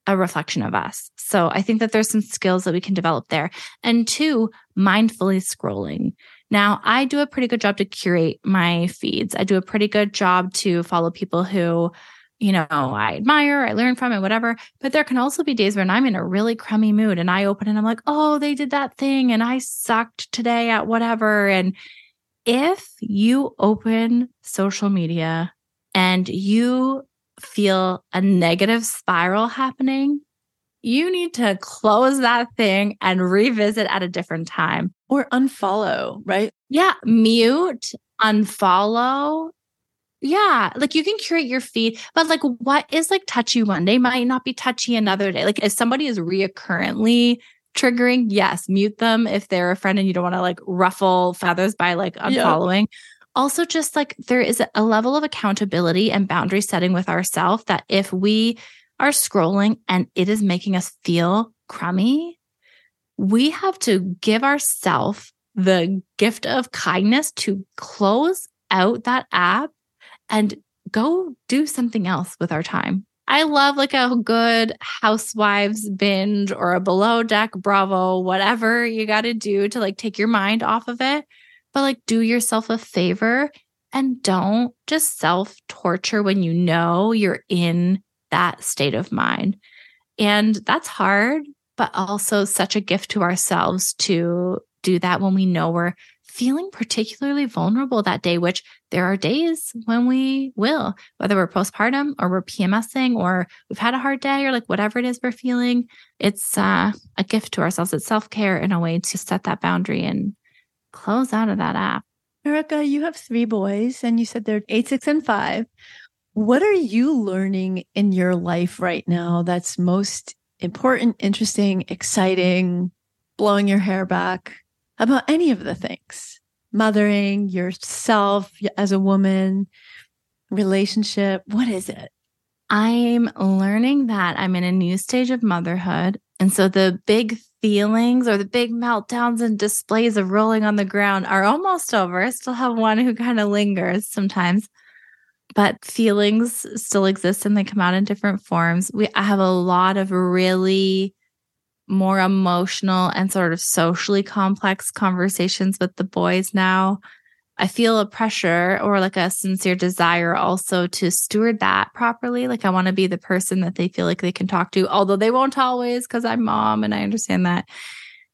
a reflection of us. So I think that there's some skills that we can develop there. And two, mindfully scrolling. Now, I do a pretty good job to curate my feeds. I do a pretty good job to follow people who, you know, I admire, I learn from, and whatever. But there can also be days when I'm in a really crummy mood and I open and I'm like, oh, they did that thing and I sucked today at whatever. And if you open social media and you feel a negative spiral happening, you need to close that thing and revisit at a different time. Or unfollow, right? Yeah. Mute, unfollow. Yeah. Like you can curate your feed, but like what is like touchy one day might not be touchy another day. Like if somebody is reoccurrently triggering, yes, mute them if they're a friend and you don't want to like ruffle feathers by like unfollowing. Yeah. Also, just like there is a level of accountability and boundary setting with ourselves that if we are scrolling and it is making us feel crummy, we have to give ourselves the gift of kindness to close out that app and go do something else with our time. I love like a good housewives binge or a below deck Bravo, whatever you got to do to like take your mind off of it. But like do yourself a favor and don't just self-torture when you know you're in that state of mind. And that's hard, but also such a gift to ourselves to do that when we know we're feeling particularly vulnerable that day, which there are days when we will, whether we're postpartum or we're PMSing or we've had a hard day or like whatever it is we're feeling, it's uh, a gift to ourselves. It's self-care in a way to set that boundary and close out of that app. Erica, you have three boys and you said they're eight, six, and five. What are you learning in your life right now that's most important, interesting, exciting, blowing your hair back about any of the things? Mothering, yourself as a woman, relationship, what is it? I'm learning that I'm in a new stage of motherhood. And so the big feelings or the big meltdowns and displays of rolling on the ground are almost over. I still have one who kind of lingers sometimes, but feelings still exist and they come out in different forms. We I have a lot of really more emotional and sort of socially complex conversations with the boys now. I feel a pressure or like a sincere desire also to steward that properly. Like I want to be the person that they feel like they can talk to, although they won't always because I'm mom and I understand that.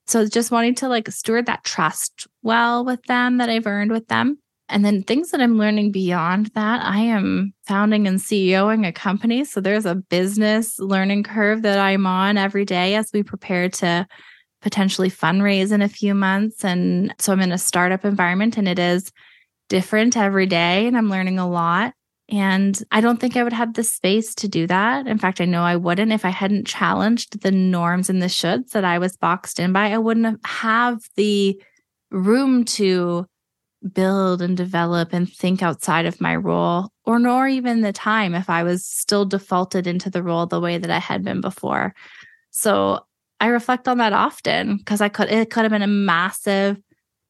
So just wanting to like steward that trust well with them that I've earned with them. And then things that I'm learning beyond that, I am founding and CEOing a company. So there's a business learning curve that I'm on every day as we prepare to potentially fundraise in a few months. And so I'm in a startup environment and it is different every day and I'm learning a lot. And I don't think I would have the space to do that. In fact, I know I wouldn't if I hadn't challenged the norms and the shoulds that I was boxed in by. I wouldn't have the room to build and develop and think outside of my role, or nor even the time if I was still defaulted into the role the way that I had been before. So I reflect on that often because I could it could have been a massive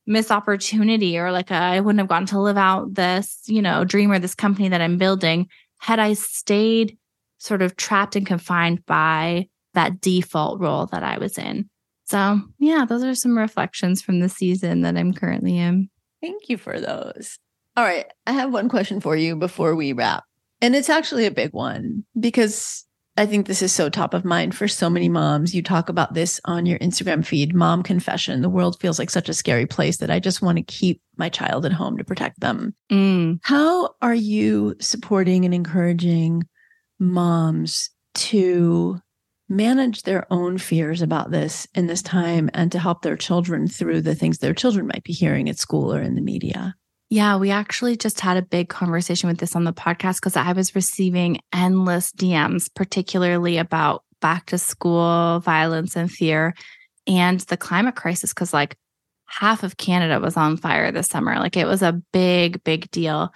missed opportunity, or like a, I wouldn't have gotten to live out this, you know, dream or this company that I'm building had I stayed sort of trapped and confined by that default role that I was in. So yeah, those are some reflections from the season that I'm currently in. Thank you for those. All right, I have one question for you before we wrap. And it's actually a big one because I think this is so top of mind for so many moms. You talk about this on your Instagram feed, Mom Confession. The world feels like such a scary place that I just want to keep my child at home to protect them. Mm. How are you supporting and encouraging moms to manage their own fears about this in this time and to help their children through the things their children might be hearing at school or in the media? Yeah, we actually just had a big conversation with this on the podcast because I was receiving endless D Ms, particularly about back to school, violence and fear, and the climate crisis, because like half of Canada was on fire this summer. Like it was a big, big deal.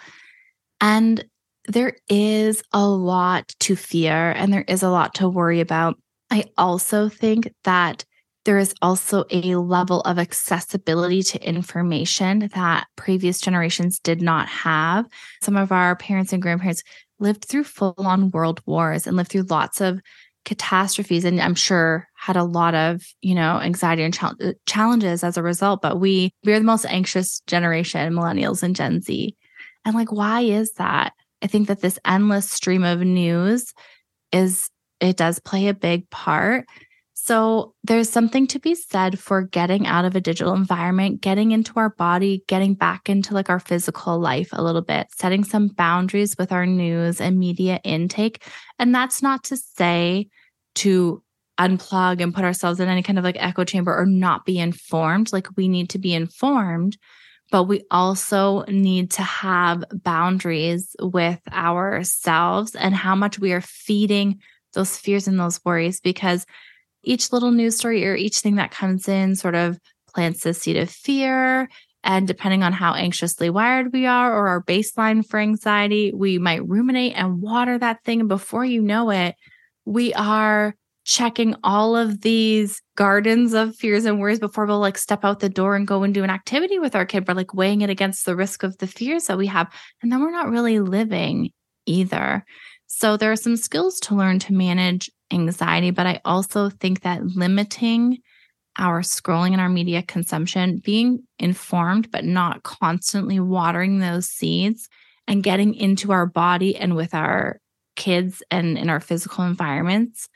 And there is a lot to fear and there is a lot to worry about. I also think that There is also a level of accessibility to information that previous generations did not have. Some of our parents and grandparents lived through full-on world wars and lived through lots of catastrophes, and I'm sure had a lot of, you know, anxiety and chal- challenges as a result. But we we're the most anxious generation, millennials and Gen Z. And like, why is that? I think that this endless stream of news is, it does play a big part. So there's something to be said for getting out of a digital environment, getting into our body, getting back into like our physical life a little bit, setting some boundaries with our news and media intake. And that's not to say to unplug and put ourselves in any kind of like echo chamber or not be informed. Like, we need to be informed, but we also need to have boundaries with ourselves and how much we are feeding those fears and those worries, because each little news story or each thing that comes in sort of plants the seed of fear. And depending on how anxiously wired we are or our baseline for anxiety, we might ruminate and water that thing. And before you know it, we are checking all of these gardens of fears and worries before we'll like step out the door and go and do an activity with our kid. We're like weighing it against the risk of the fears that we have. And then we're not really living either. So there are some skills to learn to manage anxiety, but I also think that limiting our scrolling and our media consumption, being informed, but not constantly watering those seeds, and getting into our body and with our kids and in our physical environments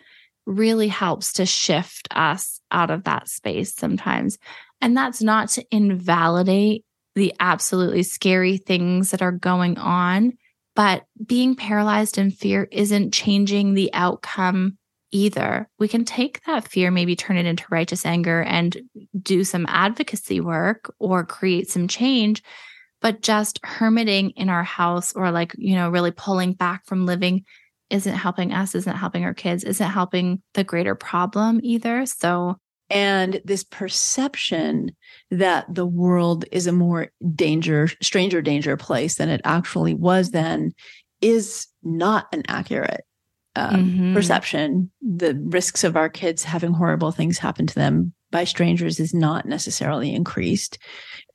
really helps to shift us out of that space sometimes. And that's not to invalidate the absolutely scary things that are going on, but being paralyzed in fear isn't changing the outcome either. We can take that fear, maybe turn it into righteous anger and do some advocacy work or create some change, but just hermiting in our house or like, you know, really pulling back from living isn't helping us, isn't helping our kids, isn't helping the greater problem either. So, and this perception that the world is a more danger, stranger danger place than it actually was then is not an accurate Um, mm-hmm. perception. The risks of our kids having horrible things happen to them by strangers is not necessarily increased,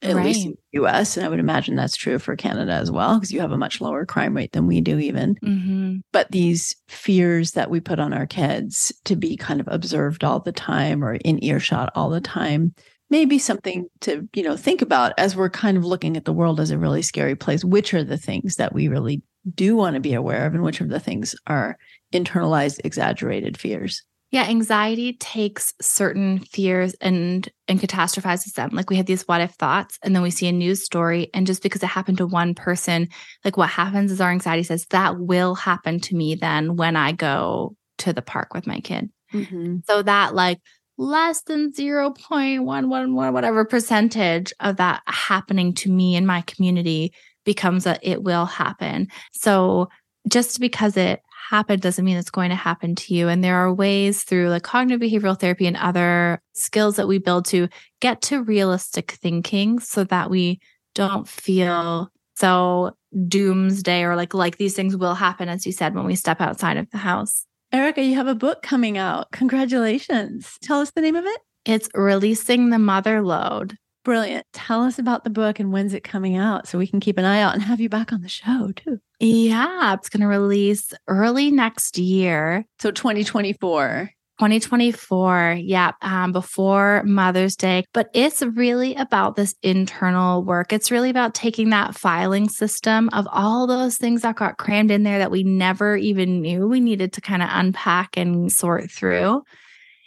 at right. least in the U S. And I would imagine that's true for Canada as well, because you have a much lower crime rate than we do even. Mm-hmm. But these fears that we put on our kids to be kind of observed all the time or in earshot all the time may be something to, you know, think about as we're kind of looking at the world as a really scary place. Which are the things that we really do want to be aware of, and which of the things are internalized, exaggerated fears? Yeah, anxiety takes certain fears and and catastrophizes them. Like, we have these what if thoughts, and then we see a news story, and just because it happened to one person, like what happens is our anxiety says that will happen to me then when I go to the park with my kid. Mm-hmm. So that like less than zero point one one one whatever percentage of that happening to me in my community becomes a it will happen. So just because it happened doesn't mean it's going to happen to you. And there are ways through like cognitive behavioral therapy and other skills that we build to get to realistic thinking so that we don't feel so doomsday or like, like these things will happen, as you said, when we step outside of the house. Erica, you have a book coming out. Congratulations. Tell us the name of it. It's Releasing the Mother Load. Brilliant. Tell us about the book and when's it coming out so we can keep an eye out and have you back on the show too. Yeah, it's going to release early next year. So twenty twenty-four. twenty twenty-four. Yeah. Um, before Mother's Day. But it's really about this internal work. It's really about taking that filing system of all those things that got crammed in there that we never even knew we needed to kind of unpack and sort through,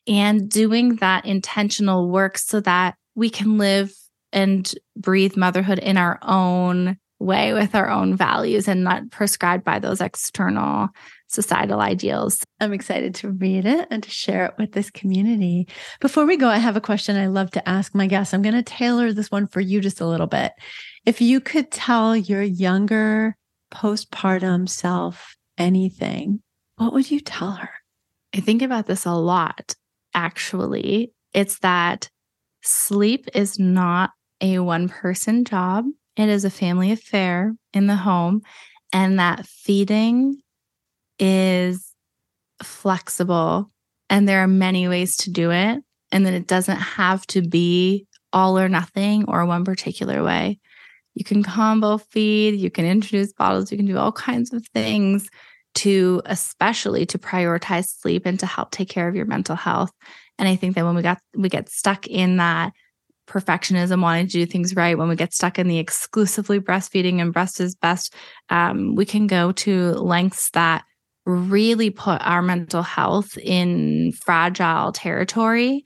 and doing that intentional work so that we can live and breathe motherhood in our own way with our own values and not prescribed by those external societal ideals. I'm excited to read it and to share it with this community. Before we go, I have a question I love to ask my guests. I'm going to tailor this one for you just a little bit. If you could tell your younger postpartum self anything, what would you tell her? I think about this a lot, actually. It's that sleep is not a one-person job. It is a family affair in the home, and that feeding is flexible, and there are many ways to do it. and that it doesn't have to be all or nothing or one particular way. You can combo feed, you can introduce bottles, you can do all kinds of things to, especially to prioritize sleep and to help take care of your mental health. And I think that when we got we get stuck in that perfectionism, wanting to do things right, when we get stuck in the exclusively breastfeeding and breast is best, um, we can go to lengths that really put our mental health in fragile territory.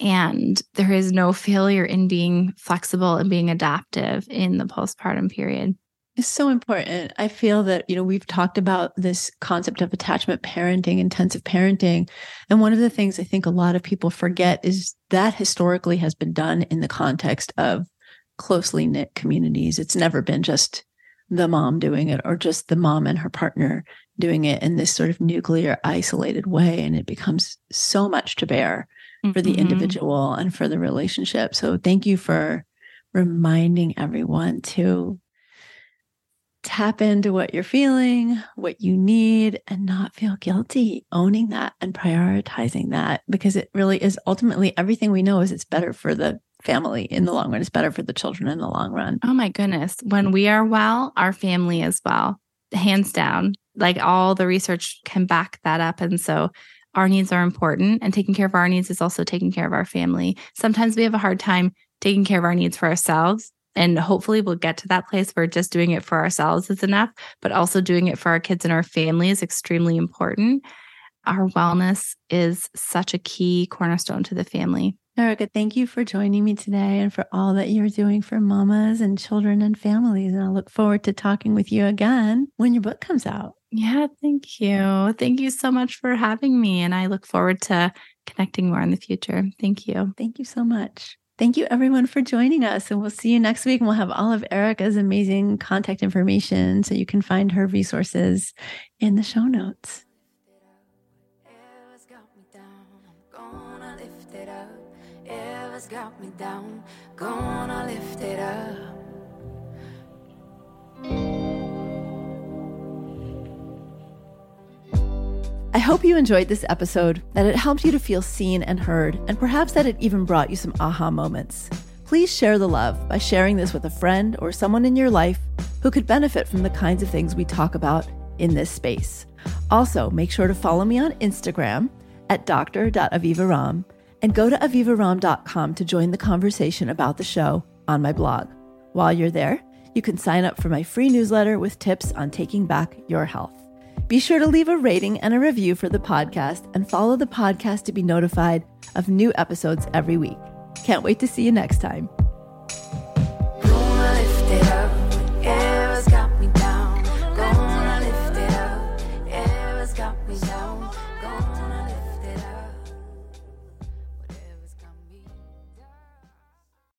And there is no failure in being flexible and being adaptive in the postpartum period. It's so important. I feel that, you know, we've talked about this concept of attachment parenting, intensive parenting. And one of the things I think a lot of people forget is that historically has been done in the context of closely knit communities. It's never been just the mom doing it or just the mom and her partner doing it in this sort of nuclear isolated way. And it becomes so much to bear for the mm-hmm. individual and for the relationship. So thank you for reminding everyone to tap into what you're feeling, what you need, and not feel guilty, owning that and prioritizing that, because it really is ultimately everything we know is it's better for the family in the long run. It's better for the children in the long run. Oh my goodness. When we are well, our family is well, hands down, like all the research can back that up. And so our needs are important, and taking care of our needs is also taking care of our family. Sometimes we have a hard time taking care of our needs for ourselves, and hopefully we'll get to that place where just doing it for ourselves is enough, but also doing it for our kids and our family is extremely important. Our wellness is such a key cornerstone to the family. Erica, thank you for joining me today and for all that you're doing for mamas and children and families. And I look forward to talking with you again when your book comes out. Yeah, thank you. Thank you so much for having me. And I look forward to connecting more in the future. Thank you. Thank you so much. Thank you everyone for joining us. And we'll see you next week. And we'll have all of Erica's amazing contact information so you can find her resources in the show notes. It's got me down, gonna lift it up. I hope you enjoyed this episode, that it helped you to feel seen and heard, and perhaps that it even brought you some aha moments. Please share the love by sharing this with a friend or someone in your life who could benefit from the kinds of things we talk about in this space. Also, make sure to follow me on Instagram at Doctor Aviva Ram. And go to aviva ram dot com to join the conversation about the show on my blog. While you're there, you can sign up for my free newsletter with tips on taking back your health. Be sure to leave a rating and a review for the podcast and follow the podcast to be notified of new episodes every week. Can't wait to see you next time.